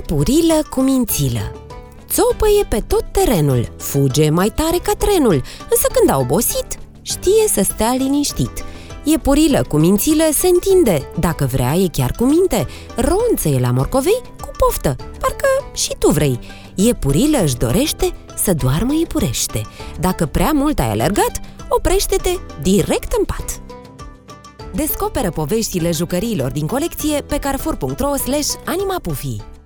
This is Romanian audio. Iepurila Cumintila. Țopăie pe tot terenul, fuge mai tare ca trenul, însă când a obosit, știe să stea liniștit. Iepurila Cumintila se întinde, dacă vrea e chiar cu minte, ronțăie la morcovei cu poftă, parcă și tu vrei. Iepurila își dorește să doarmă iepurește, dacă prea mult ai alergat, oprește-te direct în pat. Descoperă poveștile jucăriilor din colecție pe carrefour.ro/animapufii.